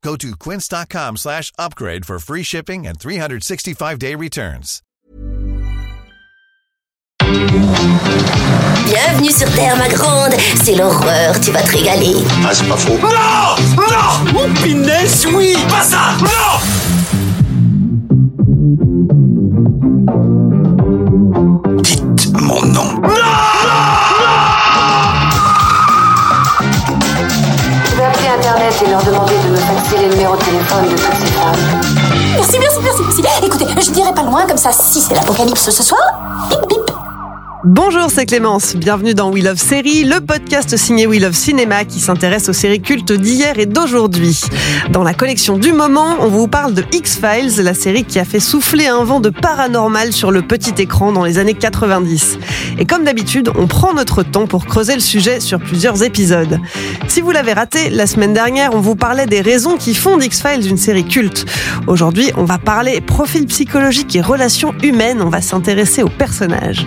Go to quince.com/upgrade for free shipping and 365-day returns. Bienvenue sur Terre, ma grande. C'est l'horreur, tu vas te régaler. Ah, c'est pas faux. Non! Non! Mon pinesse, oui! Pas ça! Non! Dites mon nom. Non! Je vais appeler Internet et leur demander de me faxer les numéros de téléphone de toutes ces femmes. Merci, merci, merci, merci. Écoutez, je dirai pas loin comme ça. Si c'est l'apocalypse ce soir, bip, bip. Bonjour, c'est Clémence. Bienvenue dans We Love Séries, le podcast signé We Love Cinéma qui s'intéresse aux séries cultes d'hier et d'aujourd'hui. Dans la collection du moment, on vous parle de X-Files, la série qui a fait souffler un vent de paranormal sur le petit écran dans les années 90. Et comme d'habitude, on prend notre temps pour creuser le sujet sur plusieurs épisodes. Si vous l'avez raté, la semaine dernière, on vous parlait des raisons qui font d'X-Files une série culte. Aujourd'hui, on va parler profil psychologique et relations humaines. On va s'intéresser aux personnages.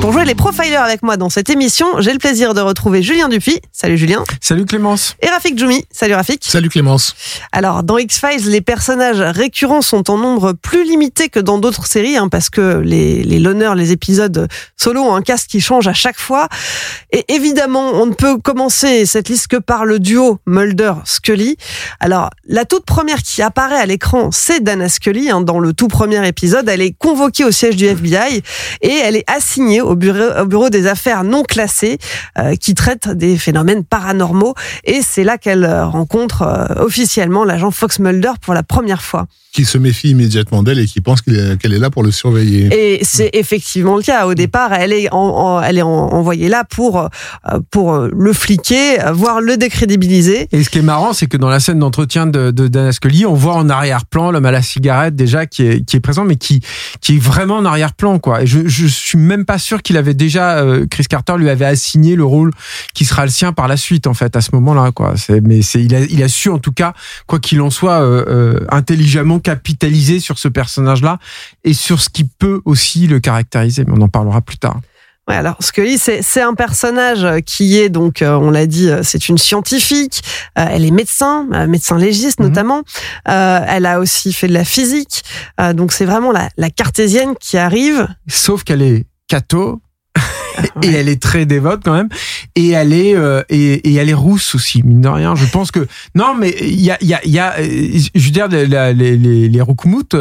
Pour jouer les profilers avec moi dans cette émission, j'ai le plaisir de retrouver Julien Dupuis. Salut Julien. Salut Clémence. Et Rafik Joumi. Salut Rafik. Salut Clémence. Alors, dans X-Files, les personnages récurrents sont en nombre plus limité que dans d'autres séries, parce que les loners, les épisodes solo ont un cast qui change à chaque fois. Et évidemment, on ne peut commencer cette liste que par le duo Mulder-Scully. Alors, la toute première qui apparaît à l'écran, c'est Dana Scully. Dans le tout premier épisode, elle est convoquée au siège du FBI et elle est assignée au bureau des affaires non classées qui traite des phénomènes paranormaux, et c'est là qu'elle rencontre officiellement l'agent Fox Mulder pour la première fois. Qui se méfie immédiatement d'elle et qui pense qu'elle est là pour le surveiller. Et c'est effectivement le cas. Au départ, elle est envoyée là pour le fliquer, voire le décrédibiliser. Et ce qui est marrant, c'est que dans la scène d'entretien de Dana Scully, on voit en arrière-plan l'homme à la cigarette déjà qui est présent, mais qui est vraiment en arrière-plan, quoi. Et je suis même pas sûr qu'il avait déjà Chris Carter lui avait assigné le rôle qui sera le sien par la suite, en fait, à ce moment-là, quoi. Il a su, en tout cas, quoi qu'il en soit, intelligemment capitaliser sur ce personnage-là et sur ce qui peut aussi le caractériser, mais on en parlera plus tard. Ouais, alors Scully, c'est un personnage qui est, donc on l'a dit, c'est une scientifique, elle est médecin légiste notamment, elle a aussi fait de la physique, donc c'est vraiment la cartésienne qui arrive. Sauf qu'elle est catho, et elle est très dévote quand même, et elle est rousse aussi, mine de rien. Je pense que non, mais il y a je veux dire les roucoumoutes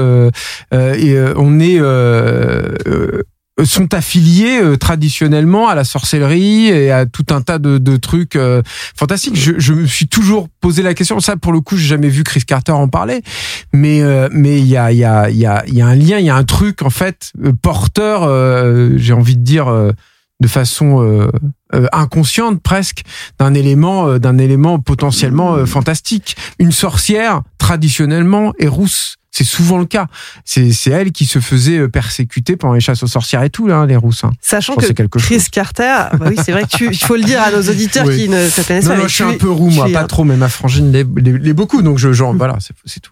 sont affiliés traditionnellement à la sorcellerie et à tout un tas de trucs fantastiques. Je me suis toujours posé la question. Ça, pour le coup, j'ai jamais vu Chris Carter en parler, mais il y a un lien, il y a un truc en fait porteur. J'ai envie de dire de façon inconsciente presque d'un élément potentiellement fantastique. Une sorcière traditionnellement est rousse. C'est souvent le cas. C'est elle qui se faisait persécuter pendant les chasses aux sorcières et tout, là, les rousses. Sachant que Chris Carter, oui, c'est vrai que il faut le dire à nos auditeurs oui. Qui ne se connaissent pas. Non, je suis un peu roux, moi, pas trop, mais ma frangine l'est beaucoup, donc voilà, c'est tout.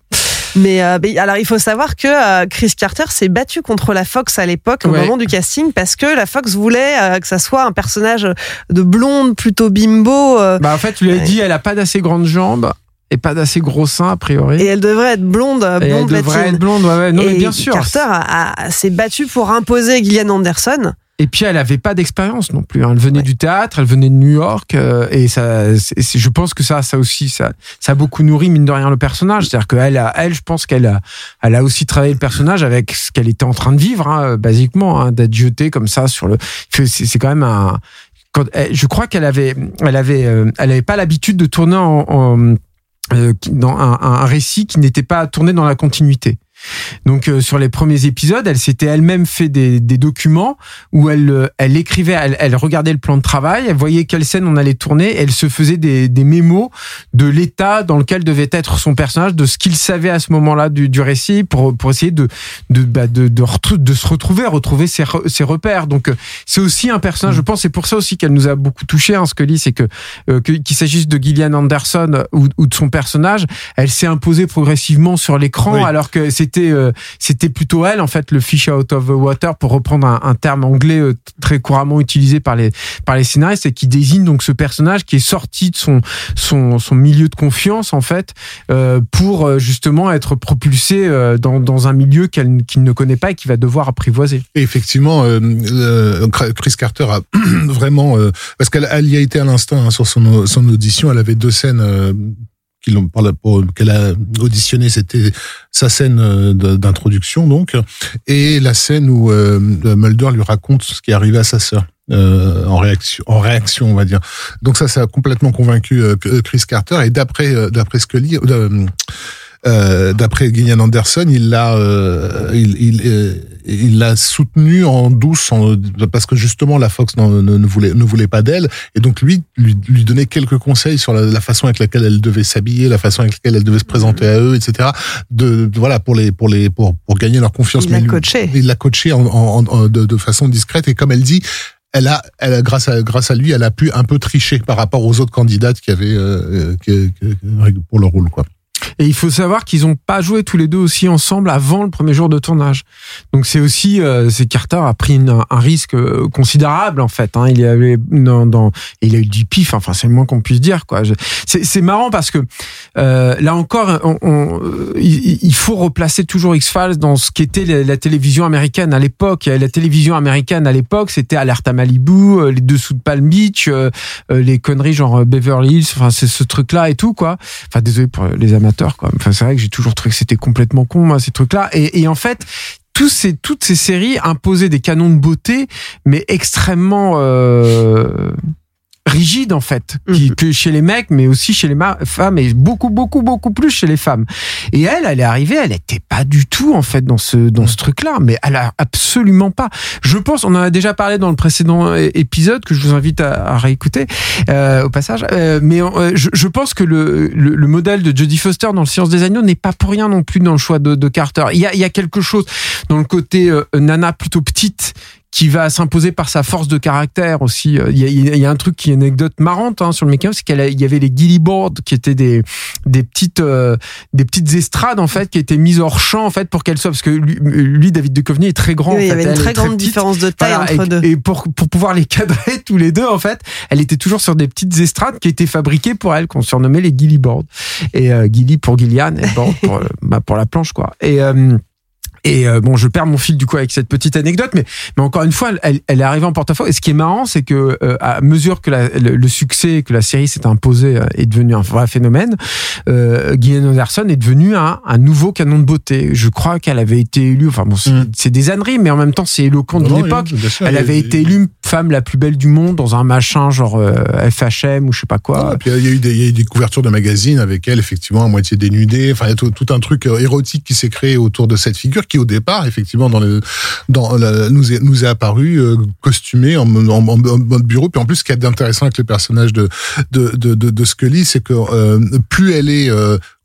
Mais alors il faut savoir que Chris Carter s'est battu contre la Fox à l'époque au moment du casting parce que la Fox voulait que ça soit un personnage de blonde plutôt bimbo. En fait, tu lui as dit, elle a pas d'assez grandes jambes. Et pas d'assez gros seins, a priori. Et elle devrait être blonde latine. Elle devrait être blonde, ouais. Non, et mais bien sûr. Carter s'est battu pour imposer Gillian Anderson. Et puis, elle avait pas d'expérience non plus. Elle venait du théâtre, elle venait de New York, et ça, je pense que ça aussi, ça a beaucoup nourri, mine de rien, le personnage. C'est-à-dire qu'elle, je pense qu'elle a aussi travaillé le personnage avec ce qu'elle était en train de vivre, basiquement, d'être jetée comme ça sur le, c'est quand même je crois qu'elle avait pas l'habitude de tourner dans un récit qui n'était pas tourné dans la continuité. Donc sur les premiers épisodes, elle s'était elle-même fait des documents où elle écrivait, elle regardait le plan de travail, elle voyait quelle scène on allait tourner, elle se faisait des mémos de l'état dans lequel devait être son personnage, de ce qu'il savait à ce moment-là du récit pour essayer de se retrouver ses repères. Donc c'est aussi un personnage, je pense, c'est pour ça aussi qu'elle nous a beaucoup touché, hein, Scully, c'est que qu'il s'agisse de Gillian Anderson ou de son personnage, elle s'est imposée progressivement sur l'écran, oui. Alors que c'était plutôt elle, en fait, le fish out of the water, pour reprendre un terme anglais très couramment utilisé par les scénaristes, et qui désigne donc ce personnage qui est sorti de son milieu de confiance, en fait, pour justement être propulsé dans un milieu qu'il ne connaît pas et qu'il va devoir apprivoiser. Et effectivement, Chris Carter a vraiment... parce qu'elle y a été à l'instinct, hein, sur son audition, elle avait deux scènes... qu'elle a auditionné, c'était sa scène d'introduction, donc, et la scène où Mulder lui raconte ce qui est arrivé à sa sœur, en réaction, on va dire. Donc ça a complètement convaincu Chris Carter, et d'après Scully, d'après Gillian Anderson, il l'a soutenue en douce, parce que justement la Fox ne voulait pas d'elle, et donc lui donnait quelques conseils sur la façon avec laquelle elle devait s'habiller, la façon avec laquelle elle devait se présenter à eux, etc. Voilà, pour gagner leur confiance. Il l'a coachée de façon discrète, et comme elle dit. Elle a grâce à lui, elle a pu un peu tricher par rapport aux autres candidates qui avaient pour le rôle, quoi. Et il faut savoir qu'ils n'ont pas joué tous les deux aussi ensemble avant le premier jour de tournage. Donc c'est aussi, Carter a pris un risque considérable, en fait. Hein. Il a eu du pif. Enfin, c'est le moins qu'on puisse dire, quoi. C'est marrant parce que là encore, il faut replacer toujours X-Files dans ce qu'était la télévision américaine à l'époque. La télévision américaine à l'époque, c'était Alerte à Malibu, Les Dessous de Palm Beach, les conneries genre Beverly Hills. Enfin, c'est ce truc-là et tout, quoi. Enfin, désolé pour les amateurs. Quoi. Enfin, c'est vrai que j'ai toujours trouvé que c'était complètement con, moi, ces trucs-là. Et en fait, toutes ces séries imposaient des canons de beauté, mais extrêmement rigides, en fait, que chez les mecs, mais aussi chez les femmes, et beaucoup, beaucoup, beaucoup plus chez les femmes. Et elle est arrivée, elle n'était pas du tout, en fait, dans ce truc-là, mais elle a absolument pas. Je pense, on en a déjà parlé dans le précédent épisode, que je vous invite à réécouter, au passage, mais je pense que le modèle de Jodie Foster dans Le Silence des agneaux n'est pas pour rien non plus dans le choix de Carter. Il y a quelque chose dans le côté nana plutôt petite, qui va s'imposer par sa force de caractère aussi. Il y a un truc qui est une anecdote marrante, hein, sur le making-of, c'est qu'il y avait les Gilly Boards qui étaient des petites estrades, en fait, qui étaient mises hors champ, en fait, pour qu'elles soient, parce que lui David Duchovny est très grand. Oui, en fait, il y avait une très grande différence de taille, voilà, entre deux. Et pour pouvoir les cadrer tous les deux, en fait, elle était toujours sur des petites estrades qui étaient fabriquées pour elle, qu'on surnommait les Gilly Boards. Et Gilly pour Gillian et Board pour la planche, quoi. Et bon, je perds mon fil du coup avec cette petite anecdote, mais encore une fois, elle est arrivée en porte-à-faux. Et ce qui est marrant, c'est que à mesure que le succès que la série s'est imposée est devenu un vrai phénomène, Gillian Anderson est devenue un nouveau canon de beauté. Je crois qu'elle avait été élue. Enfin bon, c'est des âneries, mais en même temps, c'est éloquent de l'époque. Oui, bien sûr, elle avait été élue femme la plus belle du monde dans un machin genre FHM ou je sais pas quoi. Ah, puis il y a eu des couvertures de magazines avec elle, effectivement à moitié dénudée. Enfin, il y a tout un truc érotique qui s'est créé autour de cette figure. Qui au départ, effectivement, nous est apparu costumé en mode bureau. Puis en plus, ce qui est intéressant avec le personnage de Scully, c'est que plus elle est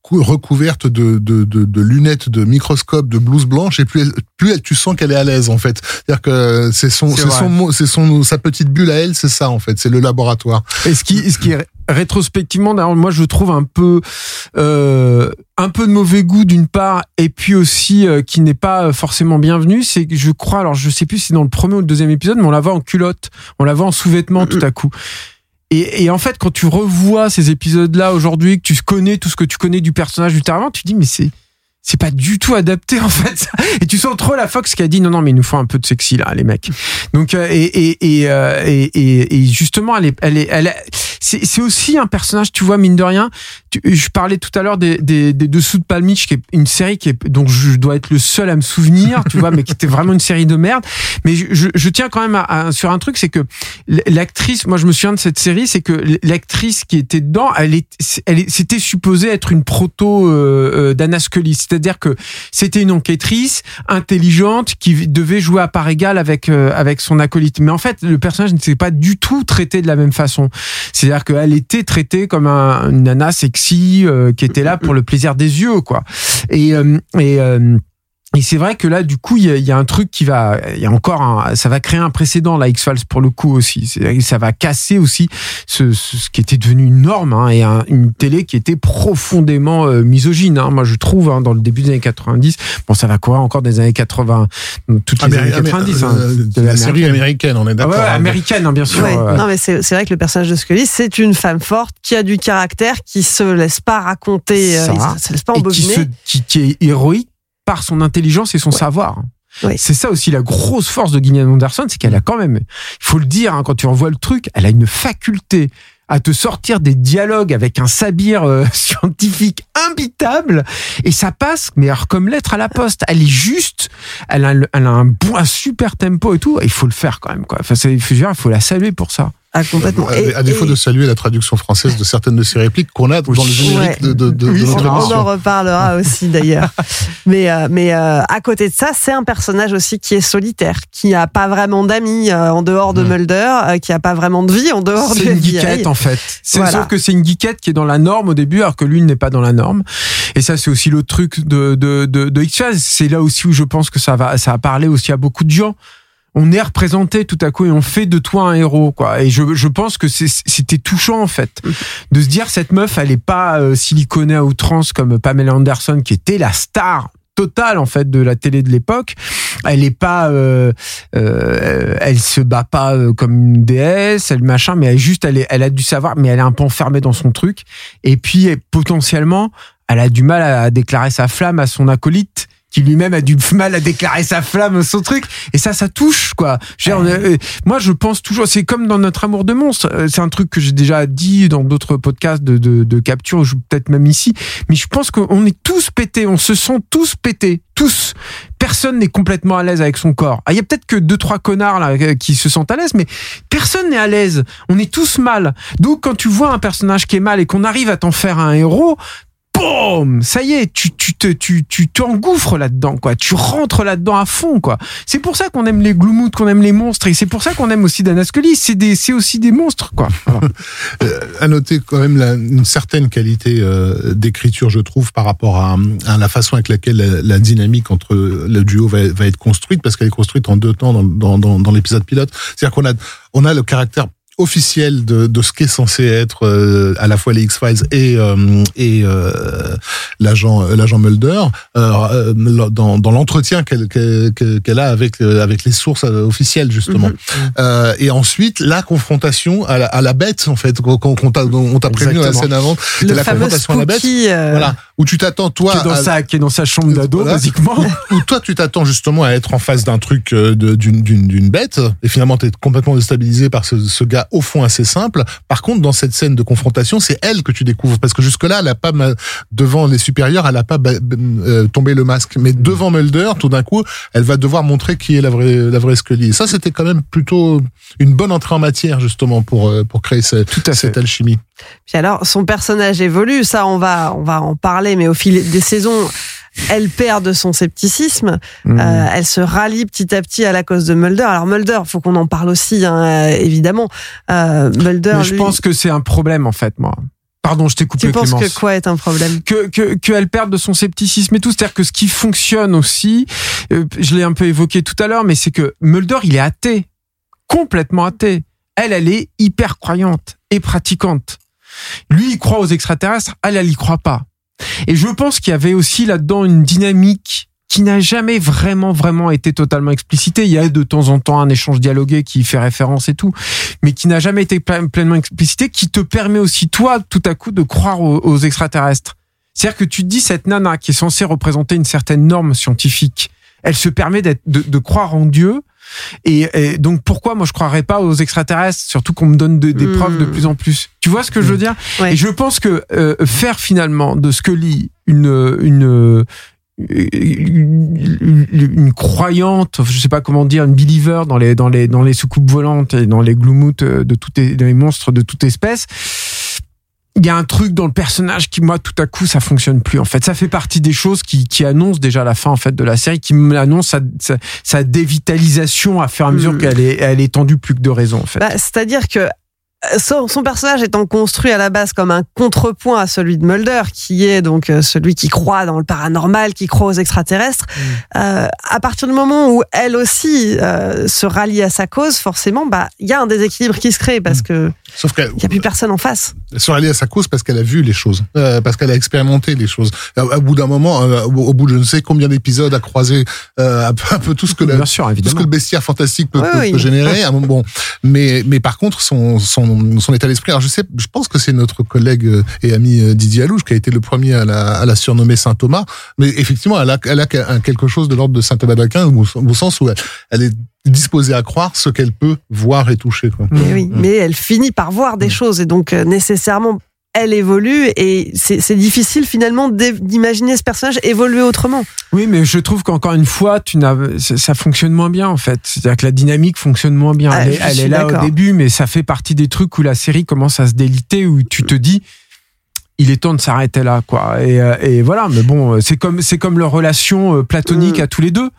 recouverte de lunettes, de microscopes, de blouse blanche, et plus elle, tu sens qu'elle est à l'aise, en fait. C'est-à-dire que sa petite bulle à elle, c'est ça, en fait, c'est le laboratoire. Et ce qui est rétrospectivement, d'ailleurs, moi je trouve un peu de mauvais goût d'une part, et puis aussi qui n'est pas forcément bienvenu, c'est que je crois, alors je sais plus si c'est dans le premier ou le deuxième épisode, mais on la voit en culotte, on la voit en sous-vêtements tout à coup. Et en fait, quand tu revois ces épisodes-là aujourd'hui, que tu connais tout ce que tu connais du personnage ultérieurement, tu te dis, mais c'est pas du tout adapté, en fait. Et tu sens trop la Fox qui a dit non mais il nous faut un peu de sexy là les mecs. Donc et justement elle est c'est aussi un personnage, tu vois, mine de rien. Je parlais tout à l'heure des Dessous de Palm Beach, qui est une série dont je dois être le seul à me souvenir, tu vois, mais qui était vraiment une série de merde. Mais je tiens quand même sur un truc, c'est que l'actrice, moi je me souviens de cette série, c'est que l'actrice qui était dedans, c'était supposé être une proto Dana Scully, c'est-à-dire que c'était une enquêtrice intelligente qui devait jouer à part égale avec son acolyte. Mais en fait, le personnage ne s'est pas du tout traité de la même façon. C'est-à-dire qu'elle était traitée comme une nana sexy qui était là pour le plaisir des yeux, quoi. Et c'est vrai que là, du coup, il y a un truc ça va créer un précédent, la X-Files, pour le coup aussi. Ça va casser aussi ce qui était devenu une norme, hein, et une télé qui était profondément misogyne, hein, moi je trouve, hein, dans le début des années 90. Bon, ça va courir encore des années 80, toutes les années 90. La série américaine, on est d'accord. Ah ouais, américaine, hein, bien sûr. Ouais. Non, mais c'est vrai que le personnage de Scully, c'est une femme forte qui a du caractère, qui se laisse pas raconter, se laisse pas embobiner. Qui est héroïque par son intelligence et son savoir. Oui. C'est ça aussi la grosse force de Gillian Anderson, c'est qu'elle a quand même, il faut le dire, hein, quand tu revois le truc, elle a une faculté à te sortir des dialogues avec un sabir scientifique imbitable, et ça passe, mais alors comme lettre à la poste. Elle est juste, elle a un super tempo et tout, il faut le faire quand même, quoi. Enfin, il faut la saluer pour ça. Ah, complètement. À défaut de saluer la traduction française de certaines de ces répliques qu'on a dans le générique de notre émission. On en reparlera aussi d'ailleurs. Mais à côté de ça, c'est un personnage aussi qui est solitaire, qui n'a pas vraiment d'amis en dehors de Mulder, qui n'a pas vraiment de vie en dehors de FBI. C'est une geekette en fait. Sauf que c'est une geekette qui est dans la norme au début, alors que lui n'est pas dans la norme. Et ça, c'est aussi le truc de X-Files. C'est là aussi où je pense que ça a parlé aussi à beaucoup de gens. On est représenté tout à coup et on fait de toi un héros, quoi. Et je pense que c'était touchant en fait de se dire cette meuf, elle est pas siliconée à outrance comme Pamela Anderson qui était la star totale en fait de la télé de l'époque. Elle est pas, elle se bat pas comme une déesse, elle machin, mais elle a du savoir, mais elle est un peu enfermée dans son truc. Et puis potentiellement, elle a du mal à déclarer sa flamme à son acolyte, qui lui-même a du mal à déclarer sa flamme, son truc, et ça touche, quoi. Moi, je pense toujours, c'est comme dans Notre amour de monstre, c'est un truc que j'ai déjà dit dans d'autres podcasts de capture, peut-être même ici, mais je pense qu'on est tous pétés, on se sent tous pétés, tous. Personne n'est complètement à l'aise avec son corps. Il y a peut-être que 2-3 connards là qui se sentent à l'aise, mais personne n'est à l'aise. On est tous mal. Donc, quand tu vois un personnage qui est mal et qu'on arrive à t'en faire un héros, boum, ça y est, tu t'engouffres là-dedans, quoi. Tu rentres là-dedans à fond, quoi. C'est pour ça qu'on aime les gloomouts, qu'on aime les monstres, et c'est pour ça qu'on aime aussi Dana Scully. C'est aussi des monstres, quoi. À noter quand même une certaine qualité d'écriture, je trouve, par rapport à la façon avec laquelle la dynamique entre le duo va être construite, parce qu'elle est construite en 2 temps dans l'épisode pilote. C'est-à-dire qu'on a le caractère officiel de ce qu'est censé être à la fois les X-Files et l'agent Mulder dans l'entretien qu'elle a avec les sources officielles justement. Mm-hmm. Et ensuite la confrontation à la bête en fait qu'on t'a prévenu la scène avant, la confrontation à la bête, voilà, où tu t'attends toi qui est dans sa chambre d'ado, voilà, basiquement, où toi tu t'attends justement à être en face d'un truc d'une bête, et finalement t'es complètement déstabilisé par ce gars au fond assez simple. Par contre, dans cette scène de confrontation, c'est elle que tu découvres, parce que jusque-là, elle a pas devant les supérieurs, elle a pas tombé le masque, mais devant Mulder, tout d'un coup, elle va devoir montrer qui est la vraie Scully. Et ça, c'était quand même plutôt une bonne entrée en matière justement pour créer cette alchimie. Puis alors, son personnage évolue, ça on va en parler, mais au fil des saisons, elle perd de son scepticisme, elle se rallie petit à petit à la cause de Mulder. Alors Mulder, faut qu'on en parle aussi, hein, évidemment. Mulder. Mais je pense que c'est un problème en fait, moi. Pardon, je t'ai coupé, Clémence. Tu penses que quoi est un problème ? Qu'elle perde de son scepticisme et tout. C'est-à-dire que ce qui fonctionne aussi, je l'ai un peu évoqué tout à l'heure, mais c'est que Mulder, il est athée, complètement athée. Elle est hyper croyante et pratiquante. Lui, il croit aux extraterrestres, elle n'y croit pas. Et je pense qu'il y avait aussi là-dedans une dynamique qui n'a jamais vraiment été totalement explicitée. Il y a de temps en temps un échange dialogué qui fait référence et tout, mais qui n'a jamais été pleinement explicité, qui te permet aussi, toi, tout à coup, de croire aux extraterrestres. C'est-à-dire que tu te dis, cette nana qui est censée représenter une certaine norme scientifique, elle se permet de croire en Dieu, Et donc, pourquoi moi je croirais pas aux extraterrestres, surtout qu'on me donne des preuves de plus en plus. Tu vois ce que je veux dire ? Ouais. Et je pense que faire finalement de Scully une croyante, je sais pas comment dire, une believer dans les soucoupes volantes et dans les gloomoutes de toutes les monstres de toute espèce. Il y a un truc dans le personnage qui, moi, tout à coup, ça fonctionne plus. En fait, ça fait partie des choses qui annoncent déjà la fin en fait de la série, qui annonce sa dévitalisation à fur et à mesure qu'elle est tendue plus que de raison en fait. Bah, c'est-à-dire que son personnage étant construit à la base comme un contrepoint à celui de Mulder, qui est donc celui qui croit dans le paranormal, qui croit aux extraterrestres, à partir du moment où elle aussi se rallie à sa cause, forcément, il y a un déséquilibre qui se crée parce que il n'y a plus personne en face. Elle se rallie à sa cause parce qu'elle a vu les choses, parce qu'elle a expérimenté les choses. Au bout d'un moment, au bout de je ne sais combien d'épisodes à croiser, un peu tout ce que le bestiaire fantastique peut générer. Bon, mais par contre, son état d'esprit. Alors je pense que c'est notre collègue et ami Didier Allouche qui a été le premier à la surnommer Saint Thomas. Mais effectivement, elle a quelque chose de l'ordre de Saint Thomas d'Aquin, au sens où elle est disposée à croire ce qu'elle peut voir et toucher. Quoi. Mais oui, mais elle finit par voir des choses et donc nécessairement elle évolue et c'est difficile finalement d'imaginer ce personnage évoluer autrement. Oui, mais je trouve qu'encore une fois, ça fonctionne moins bien en fait. C'est-à-dire que la dynamique fonctionne moins bien. Elle est là d'accord. Au début, mais ça fait partie des trucs où la série commence à se déliter, où tu te dis il est temps de s'arrêter là, quoi. Et voilà. Mais bon, c'est comme leur relation platonique à tous les deux.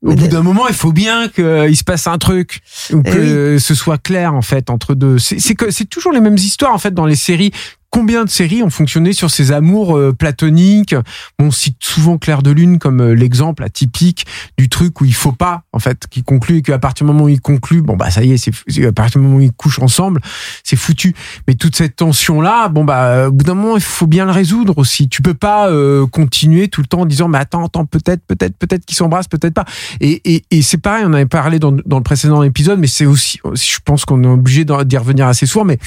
Au bout d'un moment, il faut bien qu'il se passe un truc ou que ce soit clair en fait entre deux. C'est toujours les mêmes histoires en fait dans les séries. Combien de séries ont fonctionné sur ces amours platoniques ? On cite souvent Claire de Lune comme l'exemple atypique du truc où il faut pas en fait qu'il conclue et qu'à partir du moment où il conclut, ça y est, c'est à partir du moment où ils couchent ensemble, c'est foutu. Mais toute cette tension là, au bout d'un moment, il faut bien le résoudre aussi. Tu peux pas continuer tout le temps en disant mais attends, peut-être qu'ils s'embrassent, peut-être pas. Et c'est pareil, on avait parlé dans le précédent épisode, mais c'est aussi, je pense qu'on est obligé d'y revenir assez souvent, mais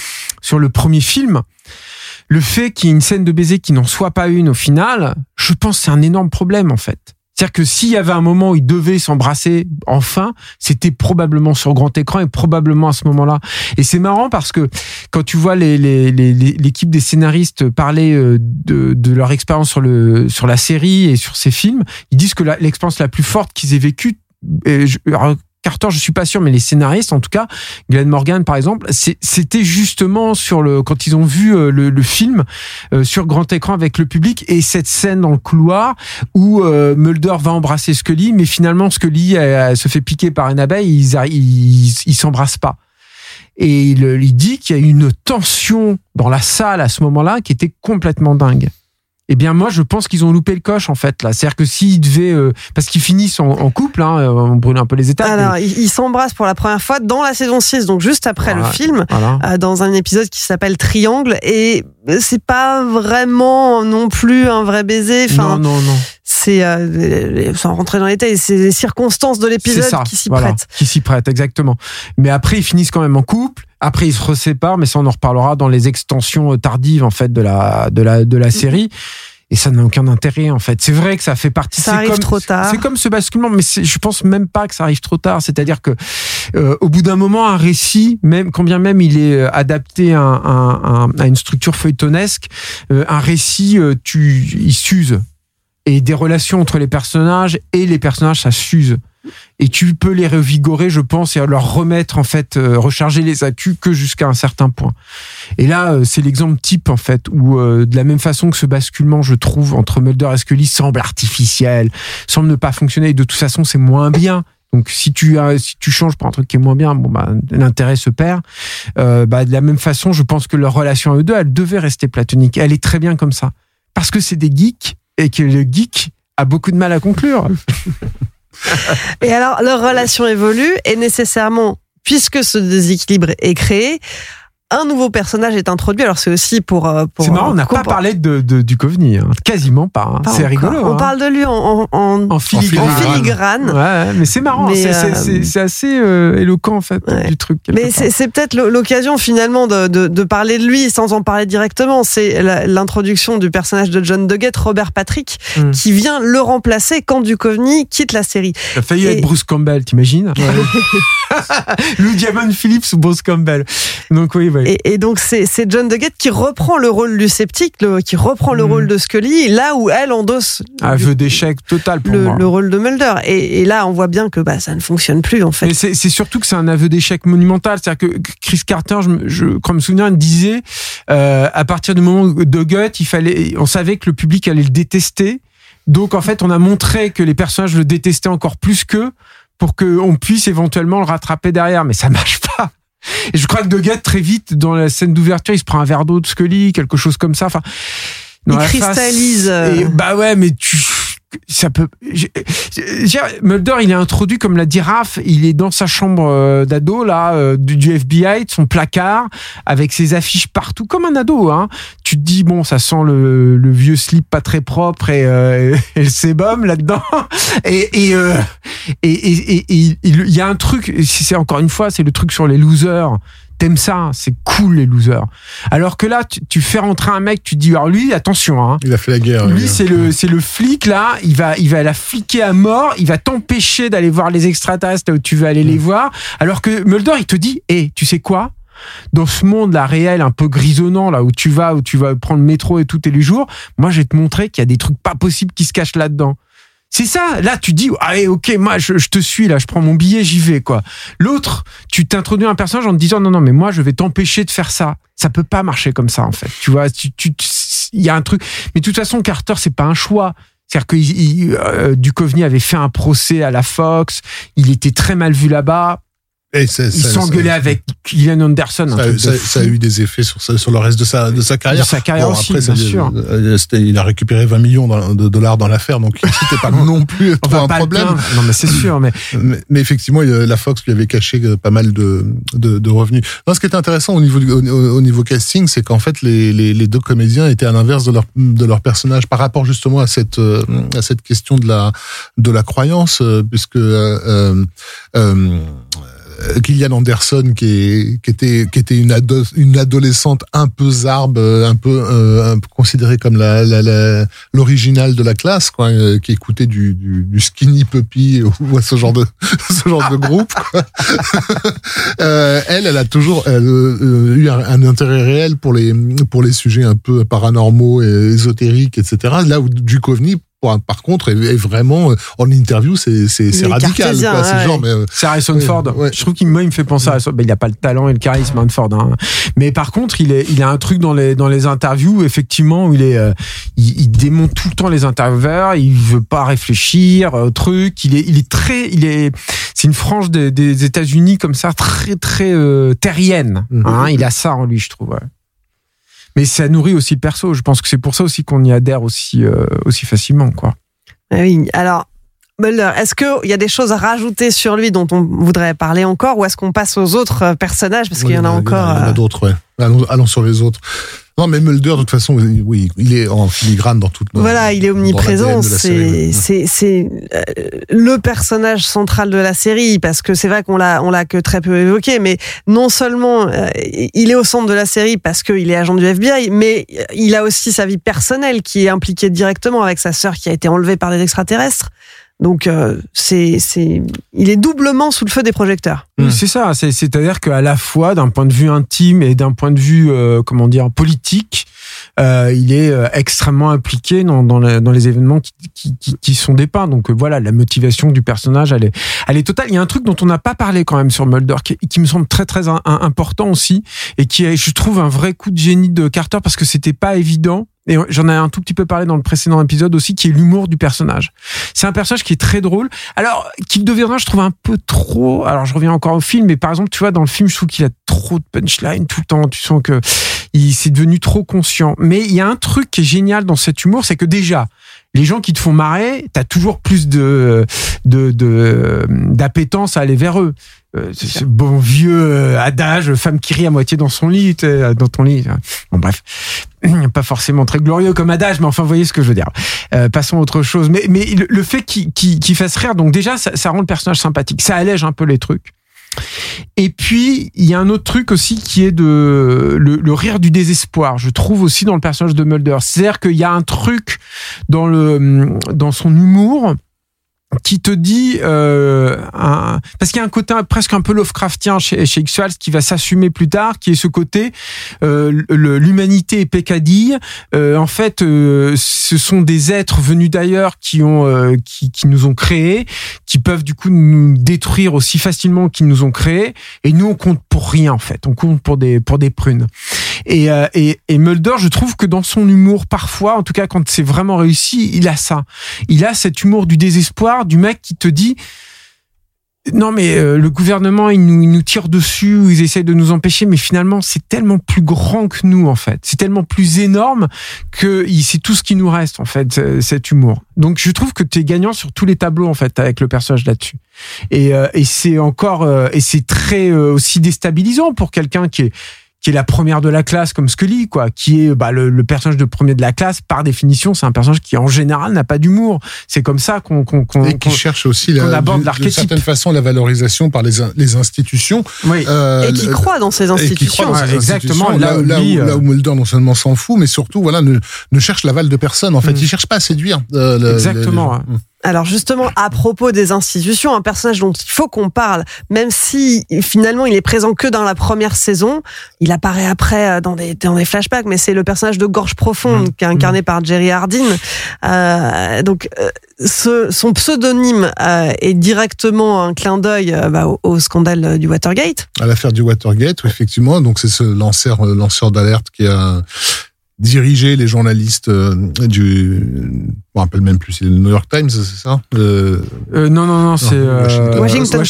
sur le premier film. Le fait qu'il y ait une scène de baiser qui n'en soit pas une au final, je pense que c'est un énorme problème en fait. C'est-à-dire que s'il y avait un moment où ils devaient s'embrasser enfin, c'était probablement sur grand écran et probablement à ce moment-là. Et c'est marrant parce que quand tu vois l'équipe des scénaristes parler de leur expérience sur la série et sur ces films, ils disent que l'expérience la plus forte qu'ils aient vécue, Carter, je suis pas sûr, mais les scénaristes, en tout cas, Glenn Morgan, par exemple, c'était justement quand ils ont vu le film sur grand écran avec le public et cette scène dans le couloir où Mulder va embrasser Scully, mais finalement Scully elle se fait piquer par une abeille, ils s'embrassent pas. Et il dit qu'il y a une tension dans la salle à ce moment-là qui était complètement dingue. Eh bien, moi, je pense qu'ils ont loupé le coche, en fait, là. C'est-à-dire que s'ils devaient... parce qu'ils finissent en couple, hein, on brûle un peu les étapes. Alors, mais... ils s'embrassent pour la première fois dans la saison 6, donc juste après le film, dans un épisode qui s'appelle Triangle, et c'est pas vraiment non plus un vrai baiser. Enfin, non. C'est, sans rentrer dans les détails, c'est les circonstances de l'épisode qui s'y prêtent. Qui s'y prêtent, exactement. Mais après, ils finissent quand même en couple. Après, ils se reséparent, mais ça, on en reparlera dans les extensions tardives, en fait, de la série. Et ça n'a aucun intérêt, en fait. C'est vrai que ça fait partie... Ça arrive trop tard. C'est comme ce basculement, mais je pense même pas que ça arrive trop tard. C'est-à-dire que, au bout d'un moment, un récit, même, quand bien même il est adapté à une structure feuilletonesque, un récit, il s'use. Et des relations entre les personnages et les personnages, ça s'use. Et tu peux les revigorer, je pense, et leur remettre, en fait, recharger les accus que jusqu'à un certain point. Et là, c'est l'exemple type, en fait, où, de la même façon que ce basculement, je trouve, entre Mulder et Scully semble artificiel, semble ne pas fonctionner, et de toute façon, c'est moins bien. Donc, si tu changes pour un truc qui est moins bien, l'intérêt se perd. De la même façon, je pense que leur relation à eux deux, elle devait rester platonique. Elle est très bien comme ça. Parce que c'est des geeks, et que le geek a beaucoup de mal à conclure. Et alors, leur relation évolue et nécessairement, puisque ce déséquilibre est créé, un nouveau personnage est introduit. Alors c'est aussi pour c'est marrant, on n'a pas parlé de Duchovny, hein. Quasiment pas. Hein. Pas c'est encore. Rigolo. On parle de lui en filigrane. Ouais, mais c'est marrant, mais c'est assez éloquent en fait du truc. Mais c'est peut-être l'occasion finalement de parler de lui sans en parler directement. C'est l'introduction du personnage de John Doggett, Robert Patrick, qui vient le remplacer quand Duchovny quitte la série. Il a failli être Bruce Campbell, t'imagines? Ouais. Lou Diamond Phillips ou Bruce Campbell. Donc oui. Ouais. Et donc c'est Johne Doggett qui reprend le rôle du sceptique, qui reprend le rôle de Scully, là où elle endosse aveu d'échec total pour moi. Le rôle de Mulder. Et là on voit bien que ça ne fonctionne plus en fait. Mais c'est surtout que c'est un aveu d'échec monumental. C'est-à-dire que Chris Carter, je crois me souvenir, il disait à partir du moment où Doggett, on savait que le public allait le détester. Donc en fait on a montré que les personnages le détestaient encore plus qu'eux pour qu'on puisse éventuellement le rattraper derrière. Mais ça marche pas. Et je crois que Doggett, très vite, dans la scène d'ouverture, il se prend un verre d'eau de Scully, quelque chose comme ça. Enfin, il cristallise. Et ouais, mais ça peut. Mulder, il est introduit, comme l'a dit Raph, il est dans sa chambre d'ado, là, du FBI, de son placard, avec ses affiches partout, comme un ado, hein. Tu te dis, bon, ça sent le vieux slip pas très propre et le sébum là-dedans. Et il y a un truc, c'est encore une fois, c'est le truc sur les losers. T'aimes ça, c'est cool les losers. Alors que là, tu fais rentrer un mec, tu te dis, alors lui, attention, hein. Il a fait la guerre. Lui, c'est le flic, là, il va la fliquer à mort, il va t'empêcher d'aller voir les extraterrestres là où tu veux aller les voir. Alors que Mulder, il te dit, tu sais quoi? Dans ce monde là réel un peu grisonnant là où tu vas prendre le métro et tout tous les jours, moi je vais te montrer qu'il y a des trucs pas possibles qui se cachent là-dedans. C'est ça, là tu dis allez ok, moi je te suis là, je prends mon billet, j'y vais quoi. L'autre, tu t'introduis un personnage en te disant non mais moi je vais t'empêcher de faire ça. Ça peut pas marcher comme ça en fait. Tu vois, il y a un truc, mais de toute façon Carter c'est pas un choix. C'est-à-dire que Duchovny avait fait un procès à la Fox, il était très mal vu là-bas. Et il s'engueulait avec Gillian Anderson. Ça a eu des effets sur le reste de sa carrière. De sa carrière bon, aussi, après, bien sûr. Il a récupéré 20 millions de dollars dans l'affaire, donc c'était pas non plus un problème. Non, mais c'est sûr. Mais effectivement, la Fox lui avait caché pas mal de revenus. Non, ce qui était intéressant au niveau casting, c'est qu'en fait, les deux comédiens étaient à l'inverse de leur personnage par rapport justement à cette question de la croyance, puisque Gillian Anderson qui était une adolescente un peu zarbe, un peu considérée comme l'originale de la classe quoi, qui écoutait du Skinny Puppy ou ce genre de groupe quoi. Elle a toujours eu un intérêt réel pour les sujets un peu paranormaux et ésotériques etc, là où Duchovny par contre, est vraiment en interview, c'est radical. Quoi, c'est genre, mais c'est Harrison Ford. Ouais. Je trouve qu'il me fait penser à Harrison. Ben, il a pas le talent et le charisme de Ford. Hein. Mais par contre, il a un truc dans les interviews, effectivement, où il démonte tout le temps les intervieweurs. Il veut pas réfléchir au truc. Il est c'est une frange des États-Unis comme ça, très très terrienne. Hein, il a ça en lui, je trouve. Ouais. Mais ça nourrit aussi le perso. Je pense que c'est pour ça aussi qu'on y adhère aussi facilement, quoi. Oui. Alors, Mulder, est-ce qu'il y a des choses à rajouter sur lui dont on voudrait parler encore, ou est-ce qu'on passe aux autres personnages parce qu'il y en a encore. Il y en a d'autres, ouais. Allons sur les autres. Non, mais Mulder, de toute façon, oui, il est en filigrane dans toute. Voilà, il est omniprésent. C'est le personnage central de la série, parce que c'est vrai qu'on l'a que très peu évoqué, mais non seulement il est au centre de la série parce qu'il est agent du FBI, mais il a aussi sa vie personnelle qui est impliquée directement avec sa sœur qui a été enlevée par des extraterrestres. Donc il est doublement sous le feu des projecteurs. C'est ça, c'est-à-dire qu'à la fois d'un point de vue intime et d'un point de vue politique, il est extrêmement impliqué dans les événements qui sont dépeints. Donc voilà, la motivation du personnage, elle est totale. Il y a un truc dont on n'a pas parlé quand même sur Mulder qui me semble très très important aussi et qui est, je trouve, un vrai coup de génie de Carter parce que c'était pas évident. Et j'en ai un tout petit peu parlé dans le précédent épisode aussi, qui est l'humour du personnage. C'est un personnage qui est très drôle. Alors, qu'il deviendra, je trouve, un peu trop. Alors, je reviens encore au film, mais par exemple, tu vois, dans le film, je trouve qu'il a trop de punchline tout le temps. Tu sens que il s'est devenu trop conscient. Mais il y a un truc qui est génial dans cet humour, c'est que déjà, les gens qui te font marrer, t'as toujours plus d'appétence à aller vers eux. ce bon vieux adage, femme qui rit à moitié dans son lit, dans ton lit. Bon, bref. Pas forcément très glorieux comme adage, mais enfin, vous voyez ce que je veux dire. Passons à autre chose. Mais le fait qu'il fasse rire, donc déjà, ça rend le personnage sympathique. Ça allège un peu les trucs. Et puis, il y a un autre truc aussi qui est le rire du désespoir, je trouve aussi dans le personnage de Mulder. C'est-à-dire qu'il y a un truc dans son humour qui te dit parce qu'il y a un côté presque un peu Lovecraftien chez X-Files qui va s'assumer plus tard, qui est ce côté l'humanité est peccadille, en fait ce sont des êtres venus d'ailleurs qui nous ont créés, qui peuvent du coup nous détruire aussi facilement qu'ils nous ont créés, et nous on compte pour rien en fait, on compte pour des prunes. Et Mulder, je trouve que dans son humour, parfois, en tout cas quand c'est vraiment réussi, il a ça. Il a cet humour du désespoir, du mec qui te dit non mais le gouvernement il nous tire dessus, ou ils essayent de nous empêcher, mais finalement c'est tellement plus grand que nous en fait, c'est tellement plus énorme que c'est tout ce qui nous reste en fait, cet humour. Donc je trouve que t'es gagnant sur tous les tableaux en fait avec le personnage là-dessus. Et c'est encore et c'est très aussi déstabilisant pour quelqu'un qui est la première de la classe comme Scully, quoi, qui est le personnage de premier de la classe. Par définition, c'est un personnage qui en général n'a pas d'humour. C'est comme ça qu'on cherche aussi l'archétype. D'une certaine façon la valorisation par les institutions. Oui. Et qui croit dans ces institutions. Exactement. Là où Mulder non seulement s'en fout, mais surtout voilà ne cherche l'aval de personne. En fait, il cherche pas à séduire. Exactement. Alors justement, à propos des institutions, un personnage dont il faut qu'on parle, même si finalement il est présent que dans la première saison, il apparaît après dans des flashbacks, mais c'est le personnage de Gorge Profonde qui est incarné par Jerry Hardin. Son pseudonyme est directement un clin d'œil au scandale du Watergate. À l'affaire du Watergate, effectivement. Donc c'est ce lanceur d'alerte qui a diriger les journalistes je me rappelle même plus, c'est le New York Times, c'est ça? Non, c'est Washington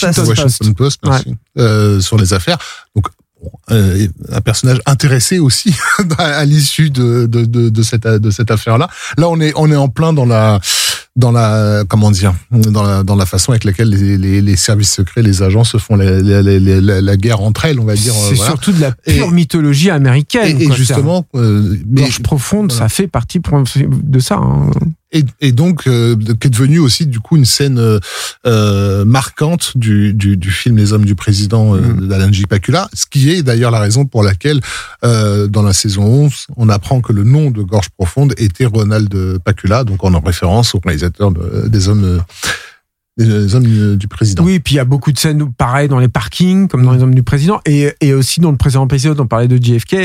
Post, merci. Ouais. Sur les affaires. Donc, un personnage intéressé aussi à l'issue de cette affaire-là. Là, on est en plein dans la façon avec laquelle les services secrets, les agents se font la guerre entre elles, on va dire. C'est surtout de la pure mythologie américaine. Et justement, Gorge Profonde, ça fait partie de ça. Hein. Et donc, qu'est devenue aussi du coup une scène marquante du film Les Hommes du Président d'Alain J. Pacula, ce qui est d'ailleurs la raison pour laquelle dans la saison 11, on apprend que le nom de Gorge Profonde était Ronald Pacula, donc en référence au réalisateur des hommes du Président. Oui, et puis il y a beaucoup de scènes pareilles dans les parkings, comme dans Les Hommes du Président, et aussi dans le précédent épisode, on parlait de JFK,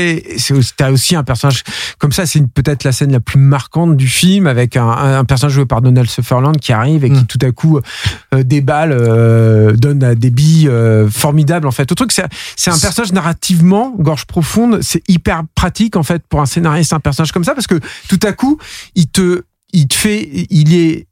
t'as aussi un personnage comme ça, c'est peut-être la scène la plus marquante du film, avec un personnage joué par Donald Sutherland qui arrive et qui tout à coup déballe, donne des billes formidables en fait. Au truc, c'est un personnage narrativement, Gorge Profonde, c'est hyper pratique en fait pour un scénariste, un personnage comme ça, parce que tout à coup,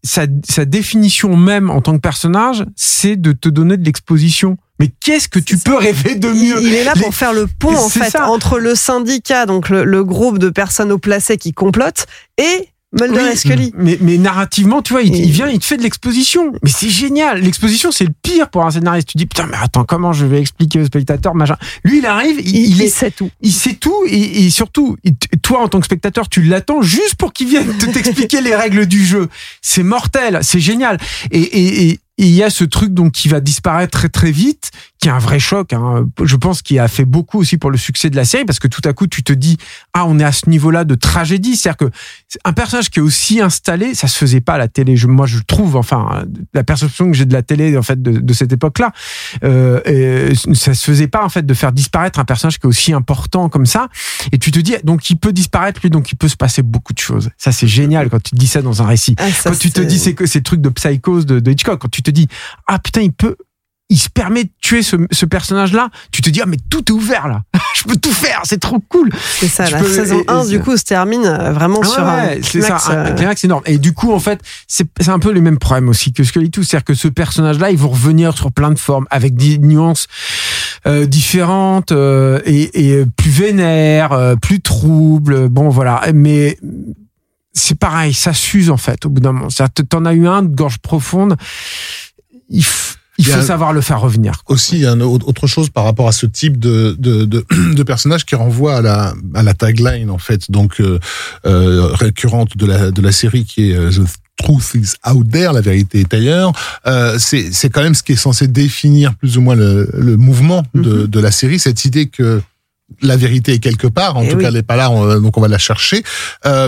sa définition même en tant que personnage, c'est de te donner de l'exposition. Mais qu'est-ce que tu peux rêver de mieux? Il est là pour faire le pont, en fait, entre le syndicat, donc le groupe de personnes au placé qui complotent, et Mulder et Scully. Mais narrativement, tu vois, il vient, il te fait de l'exposition. Mais c'est génial. L'exposition, c'est le pire pour un scénariste. Tu te dis, putain, mais attends, comment je vais expliquer au spectateur, machin. Lui, il arrive, il sait tout. Il sait tout, et surtout, toi, en tant que spectateur, tu l'attends juste pour qu'il vienne t'expliquer les règles du jeu. C'est mortel, c'est génial. Et il y a ce truc donc qui va disparaître très très vite, qui est un vrai choc, hein. Je pense qu'il a fait beaucoup aussi pour le succès de la série, parce que tout à coup tu te dis on est à ce niveau-là de tragédie, c'est-à-dire que un personnage qui est aussi installé, ça se faisait pas à la télé. Moi je trouve, enfin la perception que j'ai de la télé en fait de cette époque-là, ça se faisait pas en fait de faire disparaître un personnage qui est aussi important comme ça. Et tu te dis donc il peut disparaître lui, donc il peut se passer beaucoup de choses. Ça c'est génial quand tu te dis ça dans un récit. Quand tu te dis c'est que ces trucs de psychose de Hitchcock, quand tu te dis putain il se permet de tuer ce personnage là, tu te dis mais tout est ouvert là. Je peux tout faire, c'est trop cool. C'est ça, la saison 1 du coup se termine vraiment un climax, c'est ça, un climax énorme. Et du coup en fait c'est un peu les mêmes problèmes aussi que Scully, c'est-à-dire que ce personnage là, ils vont revenir sur plein de formes avec des nuances différentes, et plus vénères, plus troubles, bon voilà, mais c'est pareil, ça s'use en fait au bout d'un moment. C'est-à-dire, t'en as eu un de Gorge Profonde. Il faut savoir le faire revenir. Quoi. Aussi, il y a autre chose par rapport à ce type de personnage qui renvoie à la tagline en fait, donc récurrente de la série qui est The Truth is out there, la vérité est ailleurs. C'est quand même ce qui est censé définir plus ou moins le mouvement de la série, cette idée que la vérité est quelque part, en tout cas elle n'est pas là, donc on va la chercher.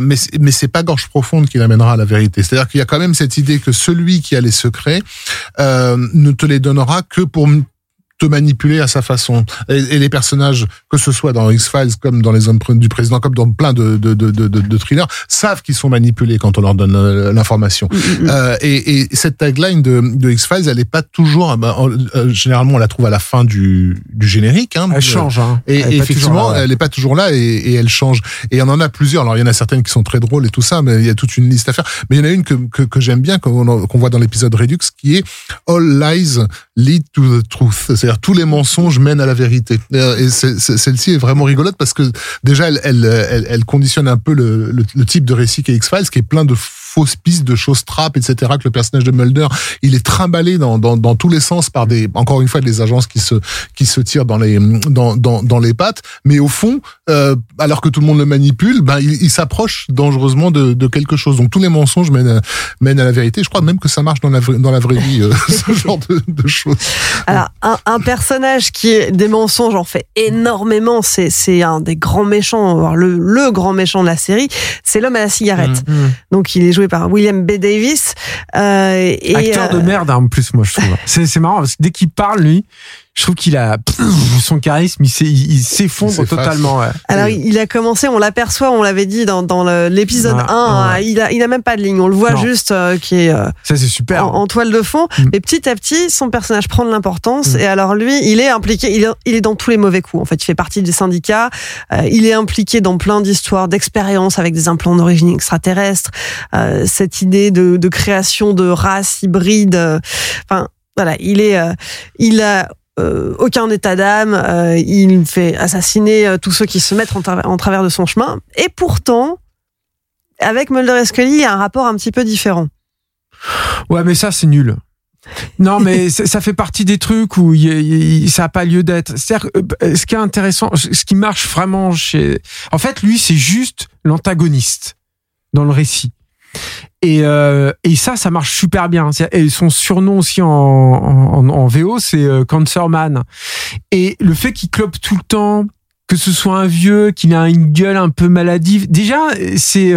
Mais c'est pas Gorge Profonde qui l'amènera à la vérité. C'est-à-dire qu'il y a quand même cette idée que celui qui a les secrets ne te les donnera que pour te manipuler à sa façon. Et les personnages, que ce soit dans X-Files comme dans Les Hommes du Président, comme dans plein de thrillers, savent qu'ils sont manipulés quand on leur donne l'information. Et cette tagline de X-Files, elle est pas toujours, généralement on la trouve à la fin du générique. Elle change. Et effectivement, elle est pas toujours là et elle change. Et on en a plusieurs. Alors il y en a certaines qui sont très drôles et tout ça, mais il y a toute une liste à faire. Mais il y en a une que j'aime bien, qu'on voit dans l'épisode Redux, qui est All Lies Lead to the Truth. C'est-à-dire tous les mensonges mènent à la vérité. Et celle-ci est vraiment rigolote parce que déjà elle conditionne un peu le type de récit qu'est X-Files, qui est plein de fausses pistes, de choses trappes, etc. Que le personnage de Mulder, il est trimballé dans tous les sens par des agences qui se tirent dans les pattes. Mais au fond, alors que tout le monde le manipule, il s'approche dangereusement de quelque chose. Donc tous les mensonges mènent à la vérité. Je crois même que ça marche dans la vraie vie, ce genre de choses. Alors un personnage qui est des mensonges en fait énormément, c'est un des grands méchants, voire le grand méchant de la série, c'est l'homme à la cigarette. Donc il est joué par William B. Davis, acteur de merde en plus, moi je trouve. C'est marrant parce que dès qu'il parle, lui, je trouve qu'il a son charisme, il s'effondre totalement. Ouais. Alors il a commencé, on l'aperçoit, on l'avait dit dans l'épisode 1, ouais. il a même pas de ligne, on le voit juste qui est ça c'est super en toile de fond, mais petit à petit son personnage prend de l'importance et alors lui, il est impliqué, il est dans tous les mauvais coups en fait, il fait partie des syndicats, il est impliqué dans plein d'histoires, d'expériences avec des implants d'origine extraterrestre, cette idée de création de races hybrides, enfin voilà, il a aucun état d'âme, il fait assassiner tous ceux qui se mettent en travers de son chemin. Et pourtant, avec Mulder et Scully, il y a un rapport un petit peu différent. Ouais, mais ça, c'est nul. Non, mais ça fait partie des trucs où ça n'a pas lieu d'être. C'est-à-dire, ce qui est intéressant, ce qui marche vraiment chez... En fait, lui, c'est juste l'antagoniste dans le récit. Et ça marche super bien. Et son surnom aussi en VO, c'est Cancer Man. Et le fait qu'il clope tout le temps, que ce soit un vieux, qu'il a une gueule un peu maladive, déjà, c'est